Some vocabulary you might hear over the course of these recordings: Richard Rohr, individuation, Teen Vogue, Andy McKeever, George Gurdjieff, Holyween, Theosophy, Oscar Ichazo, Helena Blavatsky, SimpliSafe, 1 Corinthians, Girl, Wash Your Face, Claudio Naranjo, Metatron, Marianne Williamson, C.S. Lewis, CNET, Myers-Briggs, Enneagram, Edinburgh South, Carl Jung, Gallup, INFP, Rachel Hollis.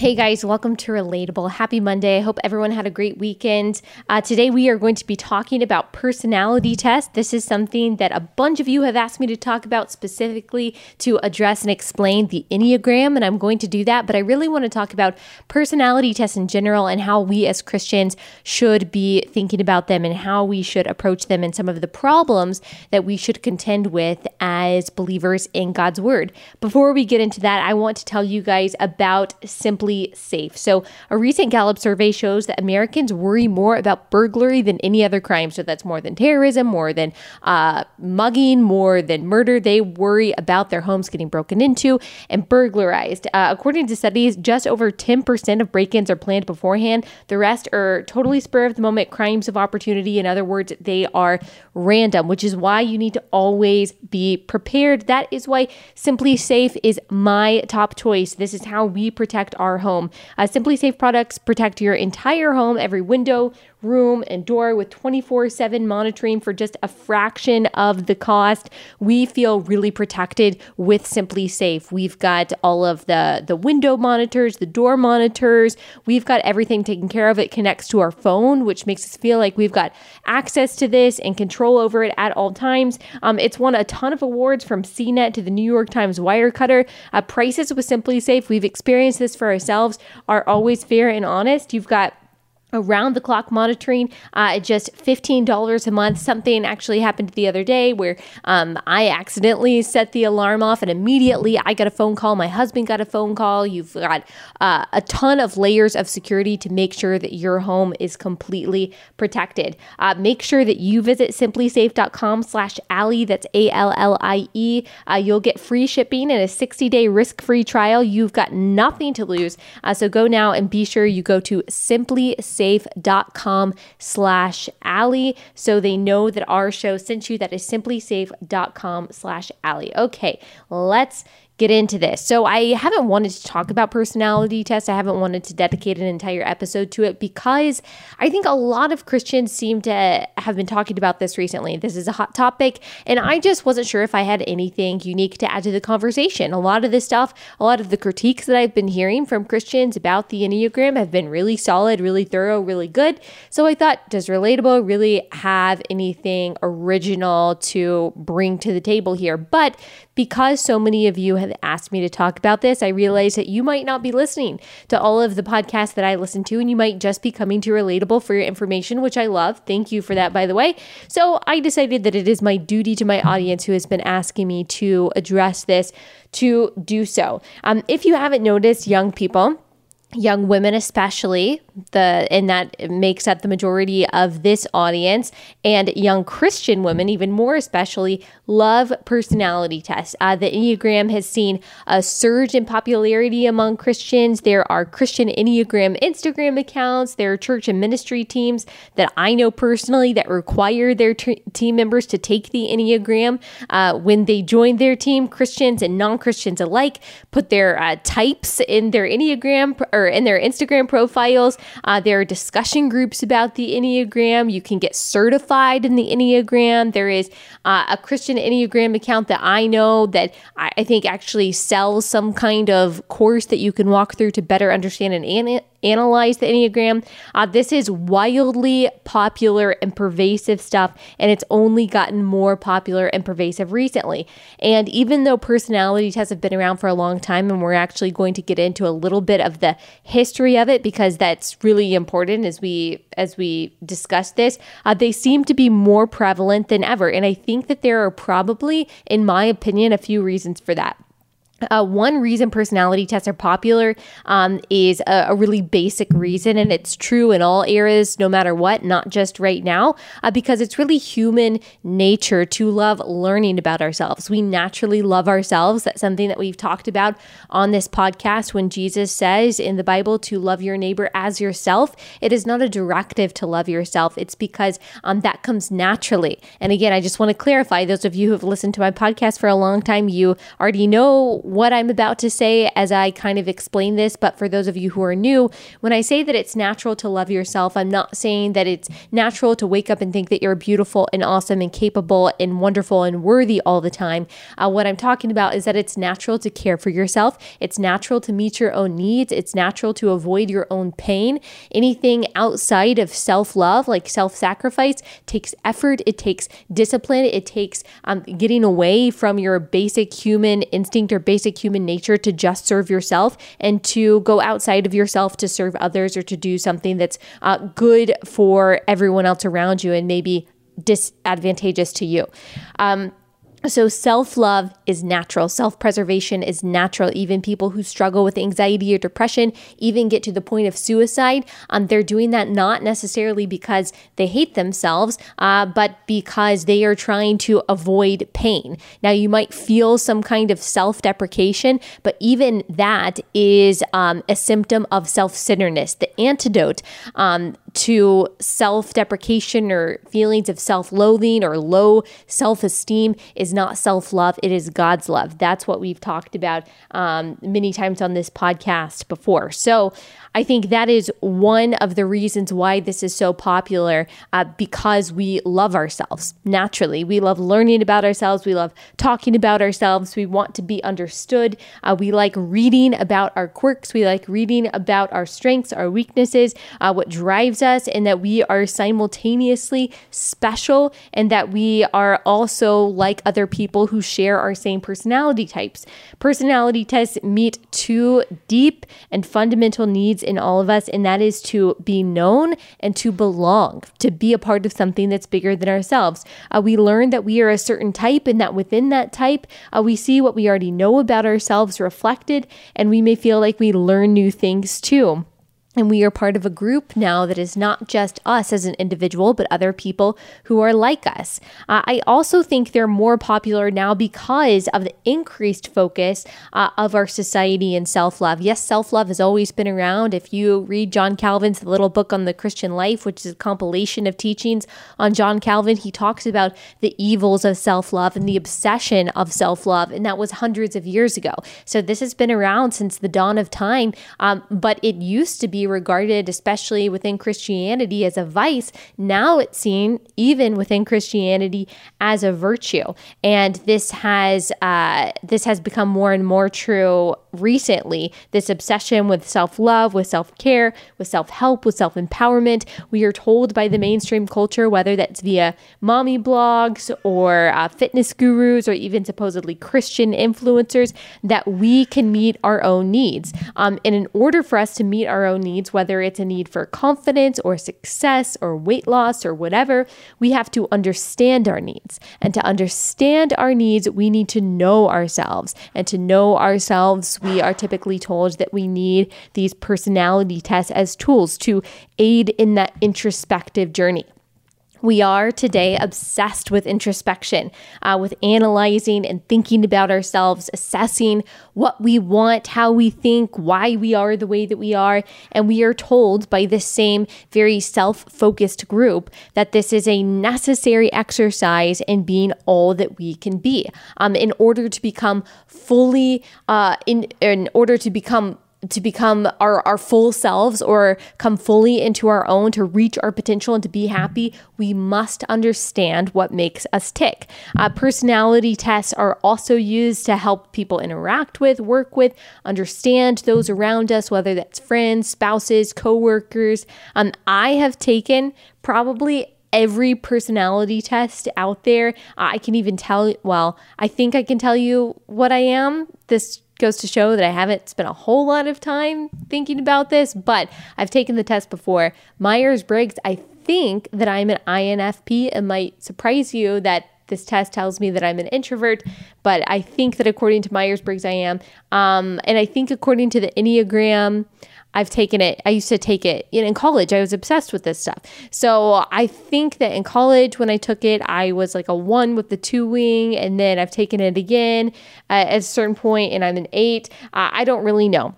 Hey guys, welcome to Relatable. Happy Monday. I hope everyone had a great weekend. Today we are going to be talking about personality tests. This is something that a bunch of you have asked me to talk about specifically to address and explain the Enneagram, and I'm going to do that, but I really want to talk about personality tests in general and how we as Christians should be thinking about them and how we should approach them and some of the problems that we should contend with as believers in God's Word. Before we get into that, I want to tell you guys about SimpliSafe. So a recent Gallup survey shows that Americans worry more about burglary than any other crime. So that's more than terrorism, more than mugging, more than murder. They worry about their homes getting broken into and burglarized. According to studies, just over 10% of break-ins are planned beforehand. The rest are totally spur of the moment crimes of opportunity. In other words, they are random, which is why you need to always be prepared. That is why SimpliSafe is my top choice. This is how we protect our home. SimpliSafe products protect your entire home, every window, room, and door with 24/7 monitoring for just a fraction of the cost. We feel really protected with SimpliSafe. We've got all of the window monitors, the door monitors. We've got everything taken care of. It connects to our phone, which makes us feel like we've got access to this and control over it at all times. It's won a ton of awards from CNET to the New York Times Wirecutter. Prices with SimpliSafe, we've experienced this for ourselves, are always fair and honest. You've got around-the-clock monitoring at just $15 a month. Something actually happened the other day where I accidentally set the alarm off and immediately I got a phone call. My husband got a phone call. You've got a ton of layers of security to make sure that your home is completely protected. Make sure that you visit simplisafe.com/Allie. That's A-L-L-I-E. You'll get free shipping and a 60-day risk-free trial. You've got nothing to lose. So go now and be sure you go to simplisafe.com/Allie so they know that our show sent you. That is simplisafe.com/Allie. Okay, let's get into this. So I haven't wanted to talk about personality tests. I haven't wanted to dedicate an entire episode to it because I think a lot of Christians seem to have been talking about this recently. This is a hot topic, and I just wasn't sure if I had anything unique to add to the conversation. A lot of this stuff, a lot of the critiques that I've been hearing from Christians about the Enneagram have been really solid, really thorough, really good. So I thought, does Relatable really have anything original to bring to the table here? But because so many of you have asked me to talk about this, I realized that you might not be listening to all of the podcasts that I listen to, and you might just be coming to Relatable for your information, which I love. Thank you for that, by the way. So I decided that it is my duty to my audience who has been asking me to address this to do so. If you haven't noticed, young people, young women especially, and that makes up the majority of this audience, and young Christian women even more especially, love personality tests. The Enneagram has seen a surge in popularity among Christians. There are Christian Enneagram Instagram accounts. There are church and ministry teams that I know personally that require their team members to take the Enneagram. When they join their team, Christians and non-Christians alike put their types in their Enneagram or in their Instagram profiles. There are discussion groups about the Enneagram. You can get certified in the Enneagram. There is a Christian Enneagram account that I know that I think actually sells some kind of course that you can walk through to better understand and analyze the Enneagram. This is wildly popular and pervasive stuff, and it's only gotten more popular and pervasive recently. And even though personality tests have been around for a long time, and we're actually going to get into a little bit of the history of it because that's really important as we discuss this, they seem to be more prevalent than ever. And I think that there are probably, in my opinion, a few reasons for that. One reason personality tests are popular is a really basic reason, and it's true in all eras, no matter what, not just right now, because it's really human nature to love learning about ourselves. We naturally love ourselves. That's something that we've talked about on this podcast when Jesus says in the Bible to love your neighbor as yourself. It is not a directive to love yourself. It's because that comes naturally. And again, I just want to clarify, those of you who have listened to my podcast for a long time, you already know what I'm about to say as I kind of explain this, but for those of you who are new, when I say that it's natural to love yourself, I'm not saying that it's natural to wake up and think that you're beautiful and awesome and capable and wonderful and worthy all the time. What I'm talking about is that it's natural to care for yourself. It's natural to meet your own needs. It's natural to avoid your own pain. Anything outside of self-love, like self-sacrifice, takes effort. It takes discipline. It takes getting away from your basic human instinct or basic human nature to just serve yourself and to go outside of yourself to serve others or to do something that's good for everyone else around you and maybe disadvantageous to you. So self-love is natural. Self-preservation is natural. Even people who struggle with anxiety or depression, even get to the point of suicide, they're doing that not necessarily because they hate themselves, but because they are trying to avoid pain. Now, you might feel some kind of self-deprecation, but even that is a symptom of self-centeredness. The antidote to self-deprecation or feelings of self-loathing or low self-esteem is not self-love, it is God's love. That's what we've talked about many times on this podcast before. So I think that is one of the reasons why this is so popular, because we love ourselves naturally. We love learning about ourselves. We love talking about ourselves. We want to be understood. We like reading about our quirks. We like reading about our strengths, our weaknesses, what drives us, and that we are simultaneously special and that we are also like other people who share our same personality types. Personality tests meet two deep and fundamental needs in all of us, and that is to be known and to belong, to be a part of something that's bigger than ourselves. We learn that we are a certain type and that within that type, we see what we already know about ourselves reflected, and we may feel like we learn new things too. And we are part of a group now that is not just us as an individual, but other people who are like us. I also think they're more popular now because of the increased focus of our society and self-love. Yes, self-love has always been around. If you read John Calvin's little book on the Christian life, which is a compilation of teachings on John Calvin, he talks about the evils of self-love and the obsession of self-love. And that was hundreds of years ago. So this has been around since the dawn of time, but it used to be regarded, especially within Christianity, as a vice. Now it's seen, even within Christianity, as a virtue, and this has become more and more true recently. This obsession with self-love, with self-care, with self-help, with self-empowerment. We are told by the mainstream culture, whether that's via mommy blogs or fitness gurus or even supposedly Christian influencers, that we can meet our own needs. And in order for us to meet our own needs, whether it's a need for confidence or success or weight loss or whatever, we have to understand our needs. And to understand our needs, we need to know ourselves. And to know ourselves, we are typically told that we need these personality tests as tools to aid in that introspective journey. We are today obsessed with introspection, with analyzing and thinking about ourselves, assessing what we want, how we think, why we are the way that we are. And we are told by this same very self-focused group that this is a necessary exercise in being all that we can be. In order to become fully, to become our full selves or come fully into our own, to reach our potential and to be happy, we must understand what makes us tick. Personality tests are also used to help people interact with, work with, understand those around us, whether that's friends, spouses, coworkers. I have taken probably every personality test out there. I think I can tell you what I am. This goes to show that I haven't spent a whole lot of time thinking about this, but I've taken the test before. Myers-Briggs, I think that I'm an INFP. It might surprise you that this test tells me that I'm an introvert, but I think that according to Myers-Briggs, I am. And I think according to the Enneagram, I've taken it. I used to take it in college. I was obsessed with this stuff. So I think that in college when I took it, I was like a 1 with the 2 wing, and then I've taken it again at a certain point, and I'm an 8. I don't really know.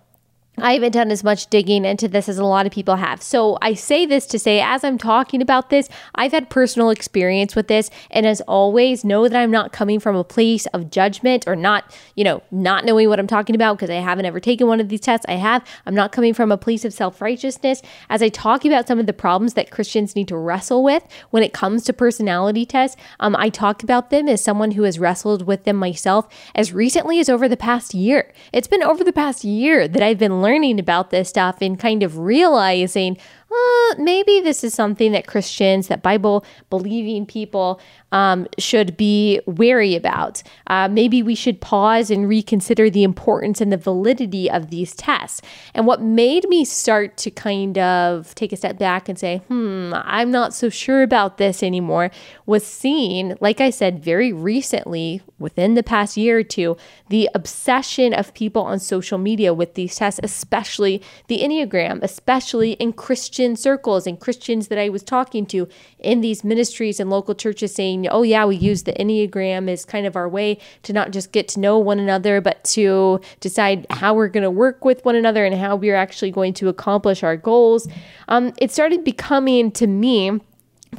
I haven't done as much digging into this as a lot of people have. So I say this to say, as I'm talking about this, I've had personal experience with this. And as always, know that I'm not coming from a place of judgment or not knowing what I'm talking about, because I haven't ever taken one of these tests. I'm not coming from a place of self-righteousness. As I talk about some of the problems that Christians need to wrestle with when it comes to personality tests, I talk about them as someone who has wrestled with them myself as recently as over the past year. It's been over the past year that I've been learning about this stuff and kind of realizing, maybe this is something that Christians, that Bible-believing people should be wary about. Maybe we should pause and reconsider the importance and the validity of these tests. And what made me start to kind of take a step back and say, I'm not so sure about this anymore, was seeing, like I said, very recently, within the past year or two, the obsession of people on social media with these tests, especially the Enneagram, especially in Christian circles and Christians that I was talking to in these ministries and local churches saying, oh yeah, we use the Enneagram as kind of our way to not just get to know one another, but to decide how we're going to work with one another and how we're actually going to accomplish our goals. It started becoming, to me,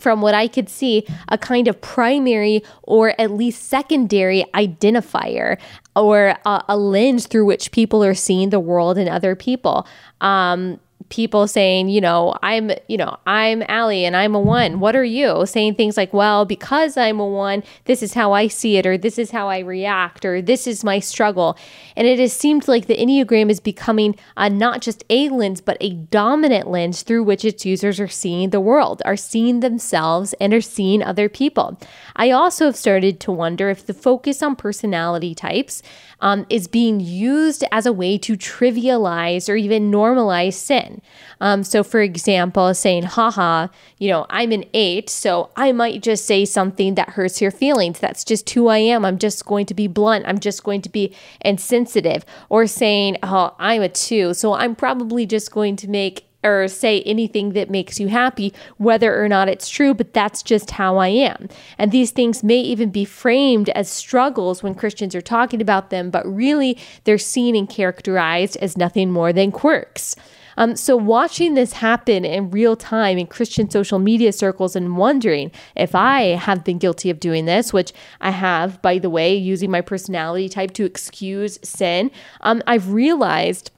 from what I could see, a kind of primary or at least secondary identifier or a lens through which people are seeing the world and other people. People saying, I'm Allie and I'm a one. What are you? Saying things like, well, because I'm a one, this is how I see it, or this is how I react, or this is my struggle. And it has seemed like the Enneagram is becoming not just a lens, but a dominant lens through which its users are seeing the world, are seeing themselves, and are seeing other people. I also have started to wonder if the focus on personality types is being used as a way to trivialize or even normalize sin. So for example, saying, I'm an 8, so I might just say something that hurts your feelings. That's just who I am. I'm just going to be blunt. I'm just going to be insensitive. Or saying, I'm a 2, so I'm probably just going to make or say anything that makes you happy, whether or not it's true, but that's just how I am. And these things may even be framed as struggles when Christians are talking about them, but really they're seen and characterized as nothing more than quirks. So watching this happen in real time in Christian social media circles and wondering if I have been guilty of doing this, which I have, by the way, using my personality type to excuse sin, I've realized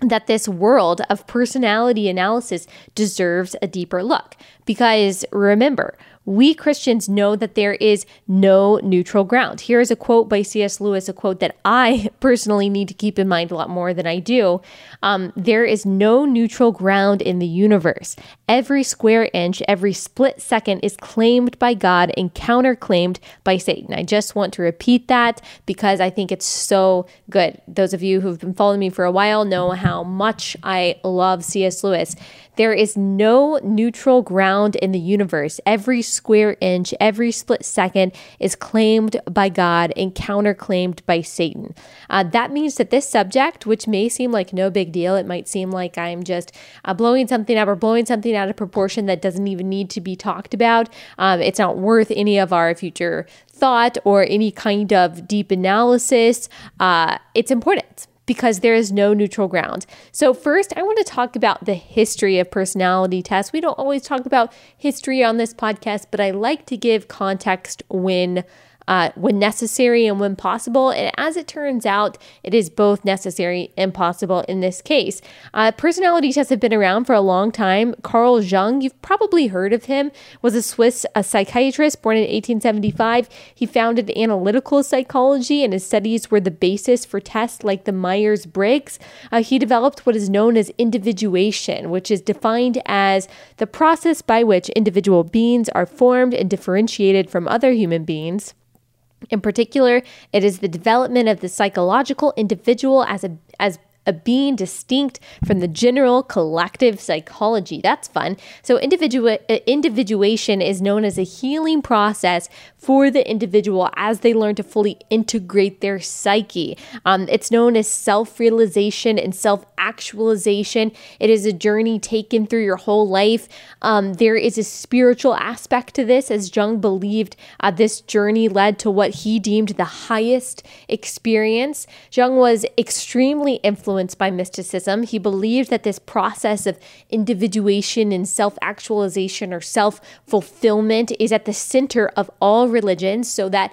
that this world of personality analysis deserves a deeper look. Because remember, we Christians know that there is no neutral ground. Here is a quote by C.S. Lewis, a quote that I personally need to keep in mind a lot more than I do. There is no neutral ground in the universe. Every square inch, every split second is claimed by God and counterclaimed by Satan. I just want to repeat that because I think it's so good. Those of you who've been following me for a while know how much I love C.S. Lewis. There is no neutral ground in the universe. Every square inch, every split second is claimed by God and counterclaimed by Satan. That means that this subject, which may seem like no big deal, it might seem like I'm just blowing something out of proportion that doesn't even need to be talked about. It's not worth any of our future thought or any kind of deep analysis. It's important, because there is no neutral ground. So first, I want to talk about the history of personality tests. We don't always talk about history on this podcast, but I like to give context when necessary and when possible. And as it turns out, it is both necessary and possible in this case. Personality tests have been around for a long time. Carl Jung, you've probably heard of him, was a Swiss psychiatrist born in 1875. He founded analytical psychology, and his studies were the basis for tests like the Myers-Briggs. He developed what is known as individuation, which is defined as the process by which individual beings are formed and differentiated from other human beings. In particular, it is the development of the psychological individual as a being distinct from the general collective psychology. That's fun. So individuation is known as a healing process for the individual as they learn to fully integrate their psyche. It's known as self-realization and self-actualization. It is a journey taken through your whole life. There is a spiritual aspect to this, as Jung believed this journey led to what he deemed the highest experience. Jung was extremely influential influenced by mysticism. He believed that this process of individuation and self-actualization or self-fulfillment is at the center of all religions. So that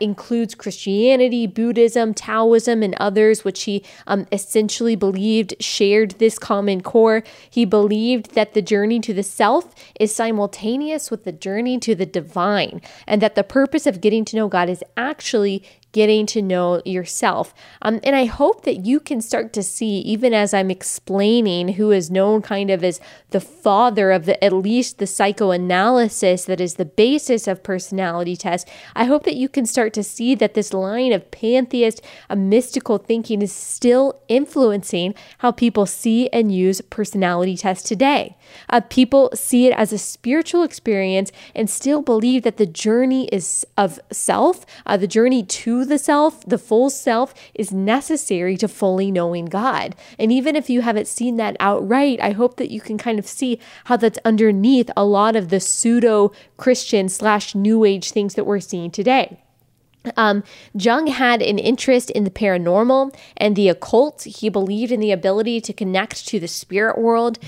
includes Christianity, Buddhism, Taoism, and others, which he essentially believed shared this common core. He believed that the journey to the self is simultaneous with the journey to the divine, and that the purpose of getting to know God is actually getting to know yourself. And I hope that you can start to see, even as I'm explaining who is known kind of as the father of at least the psychoanalysis that is the basis of personality tests, I hope that you can start to see that this line of pantheist, mystical thinking is still influencing how people see and use personality tests today. People see it as a spiritual experience and still believe that the journey is of self, the journey to the self, the full self, is necessary to fully knowing God. And even if you haven't seen that outright, I hope that you can kind of see how that's underneath a lot of the pseudo-Christian / New Age things that we're seeing today. Jung had an interest in the paranormal and the occult. He believed in the ability to connect to the spirit world.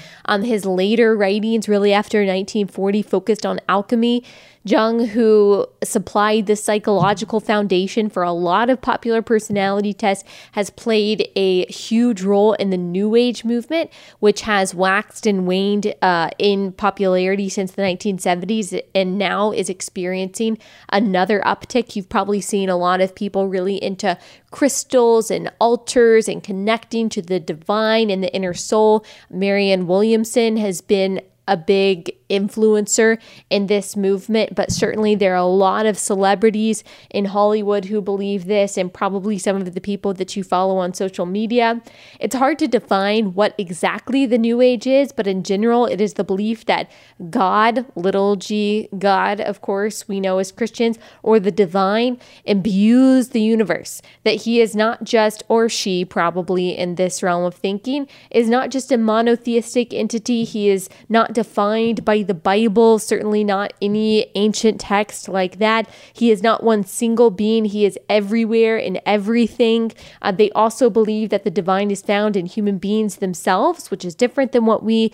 His later writings, really after 1940, focused on alchemy. Jung, who supplied the psychological foundation for a lot of popular personality tests, has played a huge role in the New Age movement, which has waxed and waned in popularity since the 1970s and now is experiencing another uptick. You've probably seen a lot of people really into crystals and altars and connecting to the divine and the inner soul. Marianne Williamson has been a big influencer in this movement, but certainly there are a lot of celebrities in Hollywood who believe this, and probably some of the people that you follow on social media. It's hard to define what exactly the New Age is, but in general, it is the belief that God, little g, God, of course, we know as Christians, or the divine, imbues the universe, that he is not just, or she probably in this realm of thinking, is not just a monotheistic entity. He is not defined by the Bible, certainly not any ancient text like that. He is not one single being. He is everywhere and everything. They also believe that the divine is found in human beings themselves, which is different than what we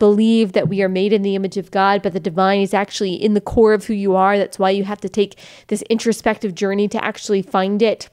believe, that we are made in the image of God, but the divine is actually in the core of who you are. That's why you have to take this introspective journey to actually find it.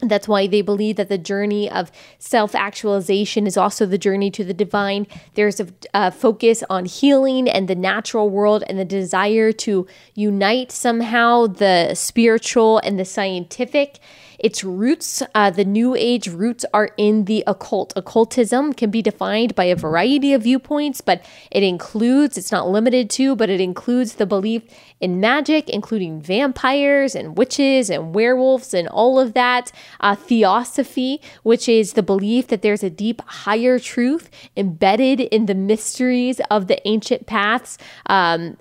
That's why they believe that the journey of self-actualization is also the journey to the divine. There's a focus on healing and the natural world and the desire to unite somehow the spiritual and the scientific. Its roots, the New Age roots, are in the occult. Occultism can be defined by a variety of viewpoints, but it includes, it's not limited to, but it includes the belief in magic, including vampires and witches and werewolves and all of that. Theosophy, which is the belief that there's a deep higher truth embedded in the mysteries of the ancient past, and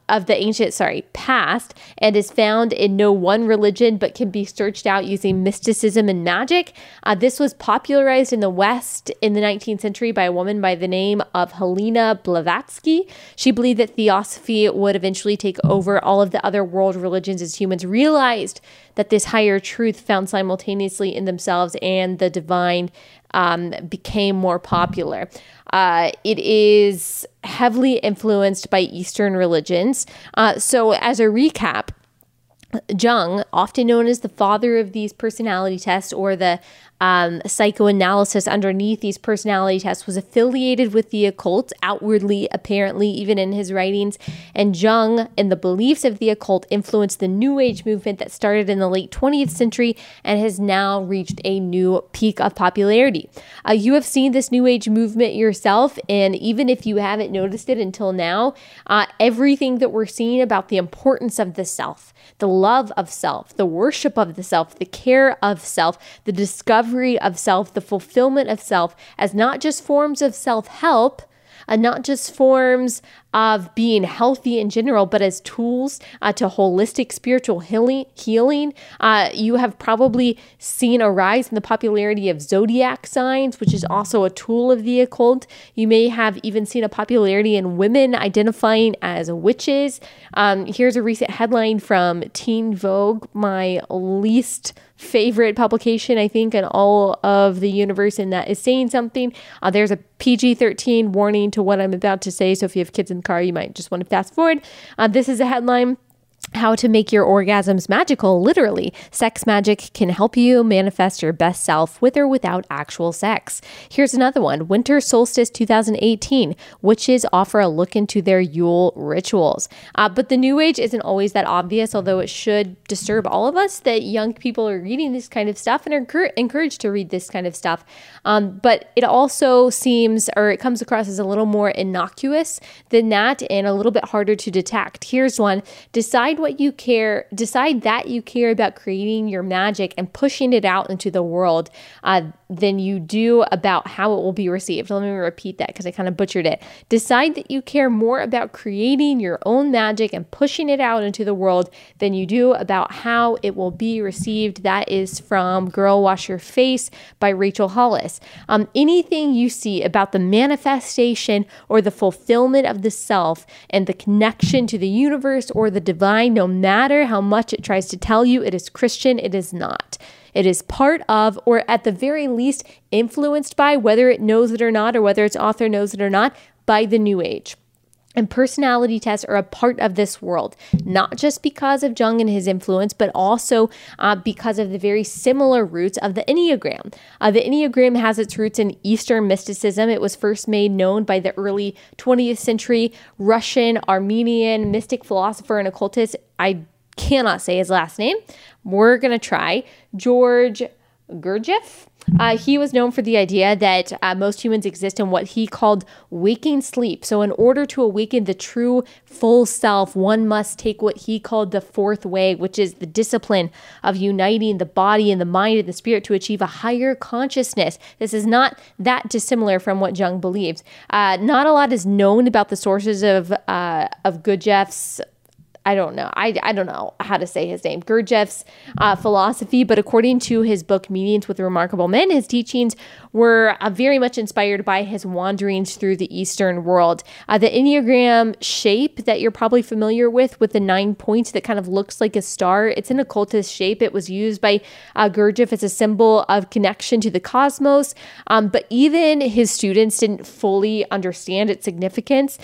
is found in no one religion, but can be searched out using mysticism and magic. This was popularized in the West in the 19th century by a woman by the name of Helena Blavatsky. She believed that theosophy would eventually take over all of the other world religions as humans realized that this higher truth found simultaneously in themselves and the divine became more popular. It is heavily influenced by Eastern religions. So as a recap, Jung, often known as the father of these personality tests or the psychoanalysis underneath these personality tests, was affiliated with the occult outwardly, apparently, even in his writings. And Jung and the beliefs of the occult influenced the New Age movement that started in the late 20th century and has now reached a new peak of popularity. You have seen this New Age movement yourself, and even if you haven't noticed it until now, everything that we're seeing about the importance of the self, the love of self, the worship of the self, the care of self, the discovery of self, the fulfillment of self, as not just forms of self-help, and not just forms of being healthy in general, but as tools to holistic spiritual healing. You have probably seen a rise in the popularity of zodiac signs, which is also a tool of the occult. You may have even seen a popularity in women identifying as witches. Here's a recent headline from Teen Vogue, my least favorite publication, I think, in all of the universe, and that is saying something. There's a PG-13 warning to what I'm about to say, so if you have kids in the car, you might just want to fast forward. This is a headline. How to make your orgasms magical, literally. Sex magic can help you manifest your best self with or without actual sex. Here's another one. Winter Solstice 2018. Witches offer a look into their Yule rituals. But the new age isn't always that obvious, although it should disturb all of us that young people are reading this kind of stuff and are encouraged to read this kind of stuff. But it also seems, or it comes across as a little more innocuous than that and a little bit harder to detect. Here's one. Decide that you care about creating your magic and pushing it out into the world than you do about how it will be received. Let me repeat that because I kind of butchered it. Decide that you care more about creating your own magic and pushing it out into the world than you do about how it will be received. That is from Girl, Wash Your Face by Rachel Hollis. Anything you see about the manifestation or the fulfillment of the self and the connection to the universe or the divine, no matter how much it tries to tell you it is Christian, it is not. It is part of, or at the very least, influenced by, whether it knows it or not, or whether its author knows it or not, by the New Age. And personality tests are a part of this world, not just because of Jung and his influence, but also because of the very similar roots of the Enneagram. The Enneagram has its roots in Eastern mysticism. It was first made known by the early 20th century Russian, Armenian mystic philosopher and occultist. I cannot say his last name. We're going to try. George Gurdjieff. He was known for the idea that most humans exist in what he called waking sleep. So in order to awaken the true full self, one must take what he called the fourth way, which is the discipline of uniting the body and the mind and the spirit to achieve a higher consciousness. This is not that dissimilar from what Jung believes. Not a lot is known about the sources of Gurdjieff's, I don't know how to say his name, Gurdjieff's philosophy, but according to his book, Meetings with Remarkable Men, his teachings were very much inspired by his wanderings through the Eastern world. The Enneagram shape that you're probably familiar with the 9 points that kind of looks like a star, it's an occultist shape. It was used by Gurdjieff as a symbol of connection to the cosmos, but even his students didn't fully understand its significance.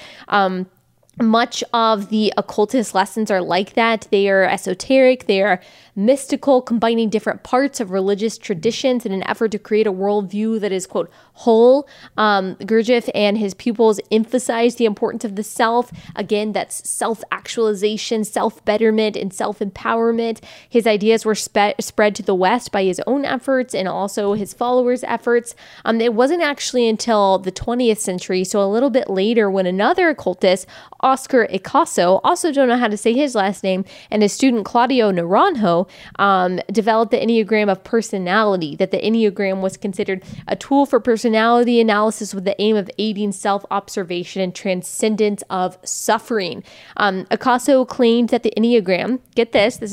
Much of the occultist lessons are like that. They are esoteric, they are mystical, combining different parts of religious traditions in an effort to create a worldview that is, quote, whole. Gurdjieff and his pupils emphasize the importance of the self. Again, that's self-actualization, self-betterment, and self-empowerment. His ideas were spread to the West by his own efforts and also his followers' efforts. It wasn't actually until the 20th century, so a little bit later, when another occultist, Oscar Ichazo, also don't know how to say his last name, and his student Claudio Naranjo developed the Enneagram of personality, that the Enneagram was considered a tool for personality analysis with the aim of aiding self-observation and transcendence of suffering. Ichazo claimed that the Enneagram, get this, this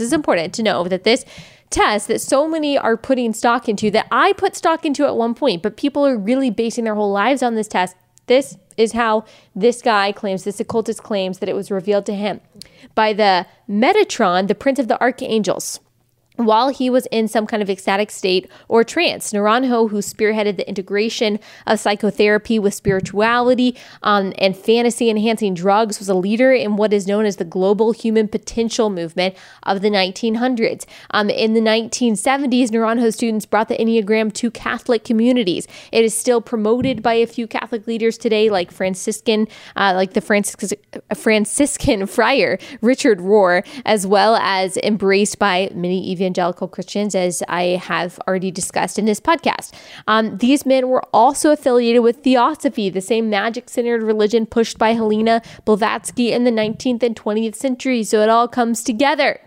is important to know, that this test that so many are putting stock into, that I put stock into at one point, but people are really basing their whole lives on this test. This is how this occultist claims that it was revealed to him by the Metatron, the prince of the archangels, while he was in some kind of ecstatic state or trance. Naranjo, who spearheaded the integration of psychotherapy with spirituality and fantasy-enhancing drugs, was a leader in what is known as the global human potential movement of the 1900s. In the 1970s, Naranjo's students brought the Enneagram to Catholic communities. It is still promoted by a few Catholic leaders today, like Franciscan friar Richard Rohr, as well as embraced by many evangelical Christians, as I have already discussed in this podcast. These men were also affiliated with Theosophy, the same magic-centered religion pushed by Helena Blavatsky in the 19th and 20th century. So it all comes together.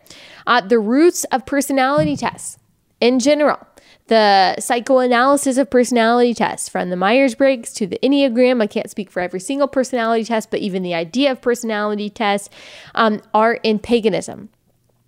The roots of personality tests in general. The psychoanalysis of personality tests, from the Myers-Briggs to the Enneagram. I can't speak for every single personality test, but even the idea of personality tests are in paganism.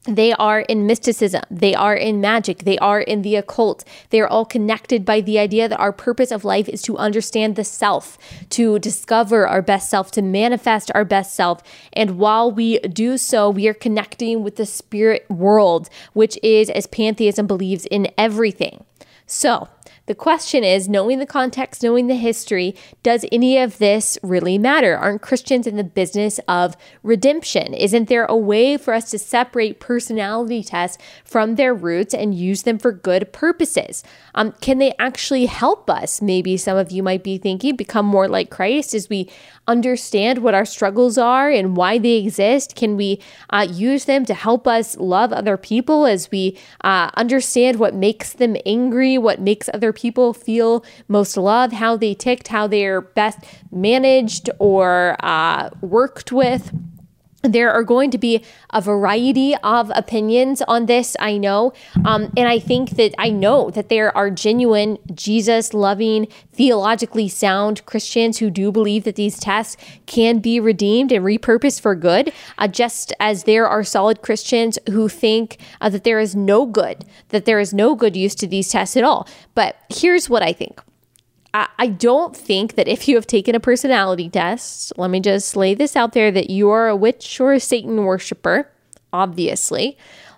They are in mysticism, they are in magic, they are in the occult. They are all connected by the idea that our purpose of life is to understand the self, to discover our best self, to manifest our best self. And while we do so, we are connecting with the spirit world, which is, as pantheism believes, in everything. So the question is, knowing the context, knowing the history, does any of this really matter? Aren't Christians in the business of redemption? Isn't there a way for us to separate personality tests from their roots and use them for good purposes? Can they actually help us? Maybe some of you might be thinking, become more like Christ as we understand what our struggles are and why they exist. Can we use them to help us love other people as we understand what makes them angry, what makes other people feel most loved, how they ticked, how they're best managed or worked with? There are going to be a variety of opinions on this, I know. And I think that I know that there are genuine, Jesus-loving, theologically sound Christians who do believe that these tests can be redeemed and repurposed for good, just as there are solid Christians who think that there is no good, that there is no good use to these tests at all. But here's what I think. I don't think that if you have taken a personality test, let me just lay this out there, that you are a witch or a Satan worshiper, obviously.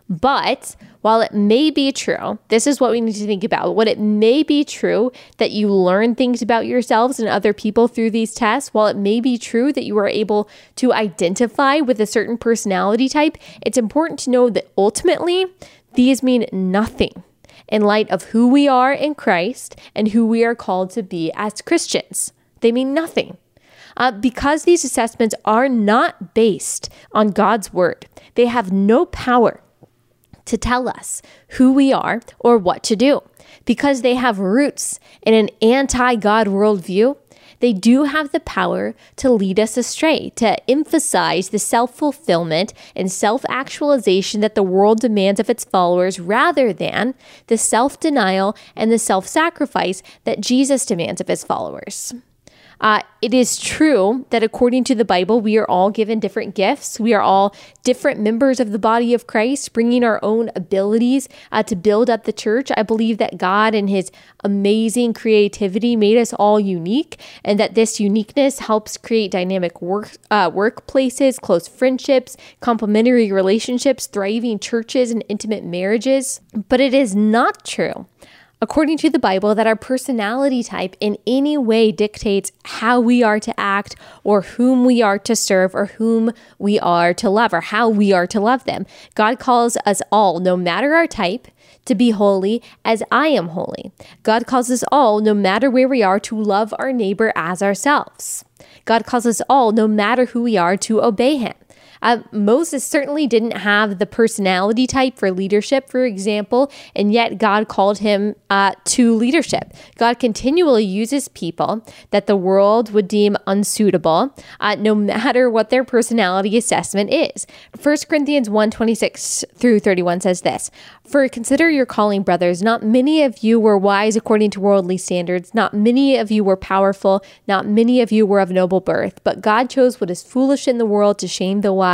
But while it may be true, this is what we need to think about. What it may be true that you learn things about yourselves and other people through these tests, while it may be true that you are able to identify with a certain personality type, it's important to know that ultimately these mean nothing in light of who we are in Christ and who we are called to be as Christians. They mean nothing. Because these assessments are not based on God's word, they have no power to tell us who we are or what to do. Because they have roots in an anti-God worldview, they do have the power to lead us astray, to emphasize the self-fulfillment and self-actualization that the world demands of its followers rather than the self-denial and the self-sacrifice that Jesus demands of his followers. It is true that according to the Bible, we are all given different gifts. We are all different members of the body of Christ, bringing our own abilities to build up the church. I believe that God and his amazing creativity made us all unique, and that this uniqueness helps create dynamic workplaces, close friendships, complementary relationships, thriving churches, and intimate marriages. But it is not true, according to the Bible, that our personality type in any way dictates how we are to act or whom we are to serve or whom we are to love or how we are to love them. God calls us all, no matter our type, to be holy as I am holy. God calls us all, no matter where we are, to love our neighbor as ourselves. God calls us all, no matter who we are, to obey him. Moses certainly didn't have the personality type for leadership, for example, and yet God called him to leadership. God continually uses people that the world would deem unsuitable, no matter what their personality assessment is. 1 Corinthians 1:26 through 31 says this, "For consider your calling, brothers. Not many of you were wise according to worldly standards. Not many of you were powerful. Not many of you were of noble birth. But God chose what is foolish in the world to shame the wise.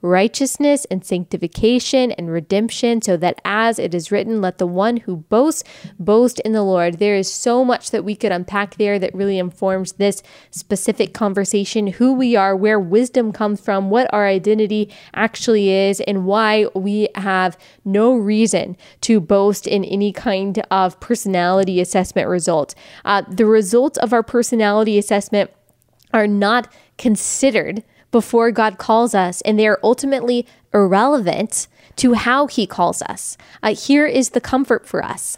righteousness and sanctification and redemption, so that as it is written, let the one who boasts, boast in the Lord." There is so much that we could unpack there that really informs this specific conversation: who we are, where wisdom comes from, what our identity actually is, and why we have no reason to boast in any kind of personality assessment result. The results of our personality assessment are not considered before God calls us, and they are ultimately irrelevant to how he calls us. Here is the comfort for us.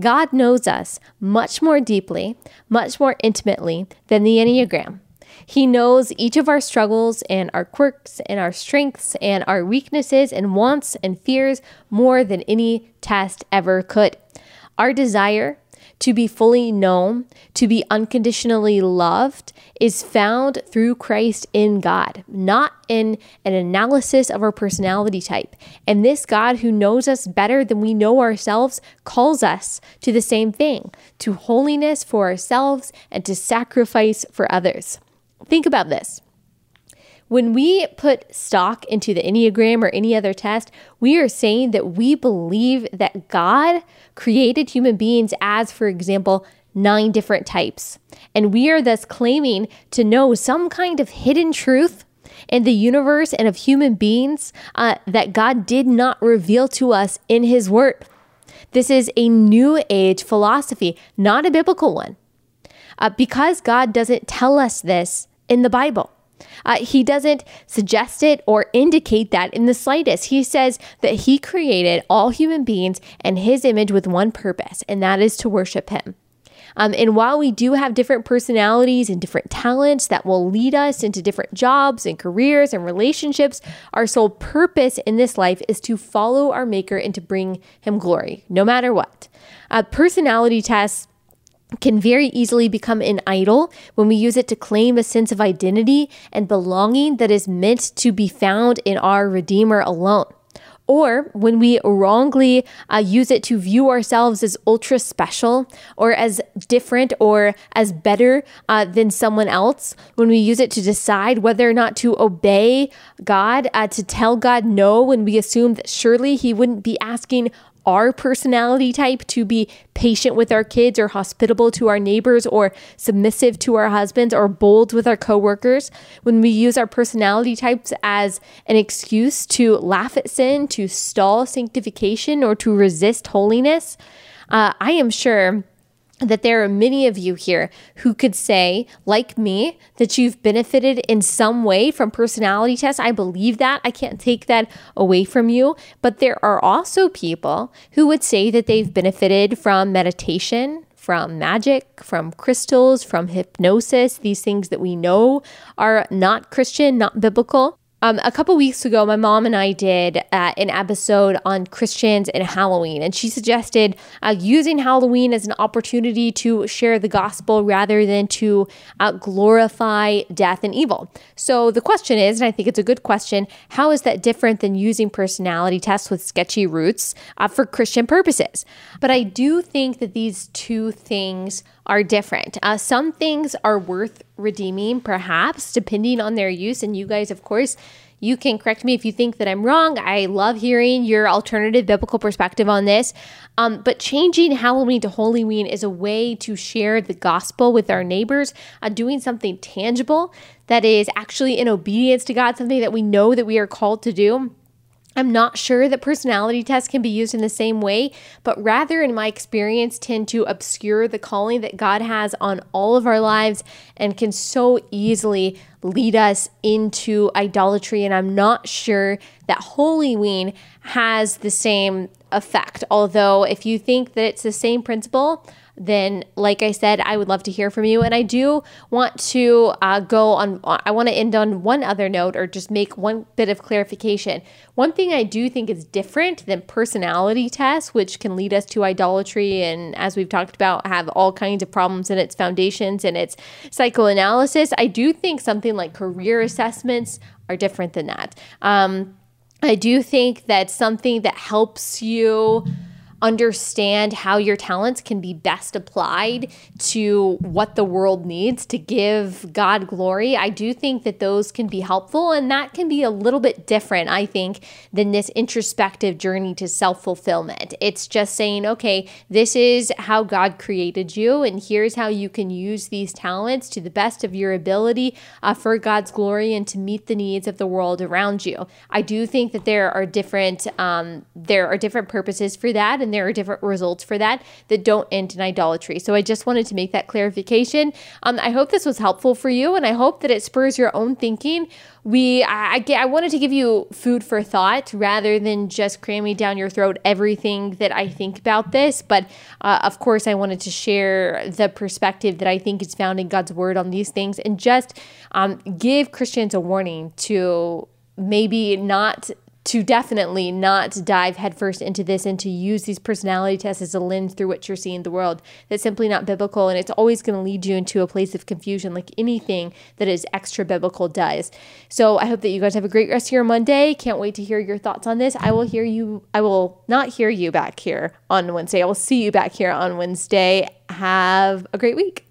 God knows us much more deeply, much more intimately than the Enneagram. He knows each of our struggles and our quirks and our strengths and our weaknesses and wants and fears more than any test ever could. Our desire to be fully known, to be unconditionally loved, is found through Christ in God, not in an analysis of our personality type. And this God who knows us better than we know ourselves calls us to the same thing, to holiness for ourselves and to sacrifice for others. Think about this. When we put stock into the Enneagram or any other test, we are saying that we believe that God created human beings as, for example, 9 different types. And we are thus claiming to know some kind of hidden truth in the universe and of human beings that God did not reveal to us in His Word. This is a New Age philosophy, not a biblical one, because God doesn't tell us this in the Bible. He doesn't suggest it or indicate that in the slightest. He says that He created all human beings in His image with one purpose, and that is to worship Him. And while we do have different personalities and different talents that will lead us into different jobs and careers and relationships, our sole purpose in this life is to follow our Maker and to bring Him glory, no matter what. Personality tests can very easily become an idol when we use it to claim a sense of identity and belonging that is meant to be found in our Redeemer alone, or when we wrongly use it to view ourselves as ultra special or as different or as better than someone else, when we use it to decide whether or not to obey God, to tell God no when we assume that surely He wouldn't be asking our personality type to be patient with our kids or hospitable to our neighbors or submissive to our husbands or bold with our coworkers, when we use our personality types as an excuse to laugh at sin, to stall sanctification, or to resist holiness. I am sure that there are many of you here who could say, like me, that you've benefited in some way from personality tests. I believe that. I can't take that away from you. But there are also people who would say that they've benefited from meditation, from magic, from crystals, from hypnosis, these things that we know are not Christian, not biblical. A couple weeks ago, my mom and I did an episode on Christians and Halloween, and she suggested using Halloween as an opportunity to share the gospel rather than to glorify death and evil. So the question is, and I think it's a good question, how is that different than using personality tests with sketchy roots for Christian purposes? But I do think that these two things are different. Some things are worth redeeming, perhaps, depending on their use. And you guys, of course, you can correct me if you think that I'm wrong. I love hearing your alternative biblical perspective on this. But changing Halloween to Holyween is a way to share the gospel with our neighbors, doing something tangible that is actually in obedience to God, something that we know that we are called to do. I'm not sure that personality tests can be used in the same way, but rather, in my experience, tend to obscure the calling that God has on all of our lives and can so easily lead us into idolatry. And I'm not sure that Holyween has the same effect. Although, if you think that it's the same principle, then, like I said, I would love to hear from you. And I do want to I want to end on one other note, or just make one bit of clarification. One thing I do think is different than personality tests, which can lead us to idolatry and, as we've talked about, have all kinds of problems in its foundations and its psychoanalysis. I do think something like career assessments are different than that. I do think that something that helps you understand how your talents can be best applied to what the world needs to give God glory, I do think that those can be helpful, and that can be a little bit different, I think, than this introspective journey to self-fulfillment. It's just saying, okay, this is how God created you, and here's how you can use these talents to the best of your ability for God's glory and to meet the needs of the world around you. I do think that there are different purposes for that, and there are different results for that don't end in idolatry. So I just wanted to make that clarification. I hope this was helpful for you, and I hope that it spurs your own thinking. I wanted to give you food for thought rather than just cramming down your throat everything that I think about this. But of course, I wanted to share the perspective that I think is found in God's Word on these things, and just give Christians a warning to maybe not to definitely not dive headfirst into this and to use these personality tests as a lens through which you're seeing the world. That's simply not biblical, and it's always going to lead you into a place of confusion like anything that is extra biblical does. So I hope that you guys have a great rest of your Monday. Can't wait to hear your thoughts on this. I will not hear you back here on Wednesday. I will see you back here on Wednesday. Have a great week.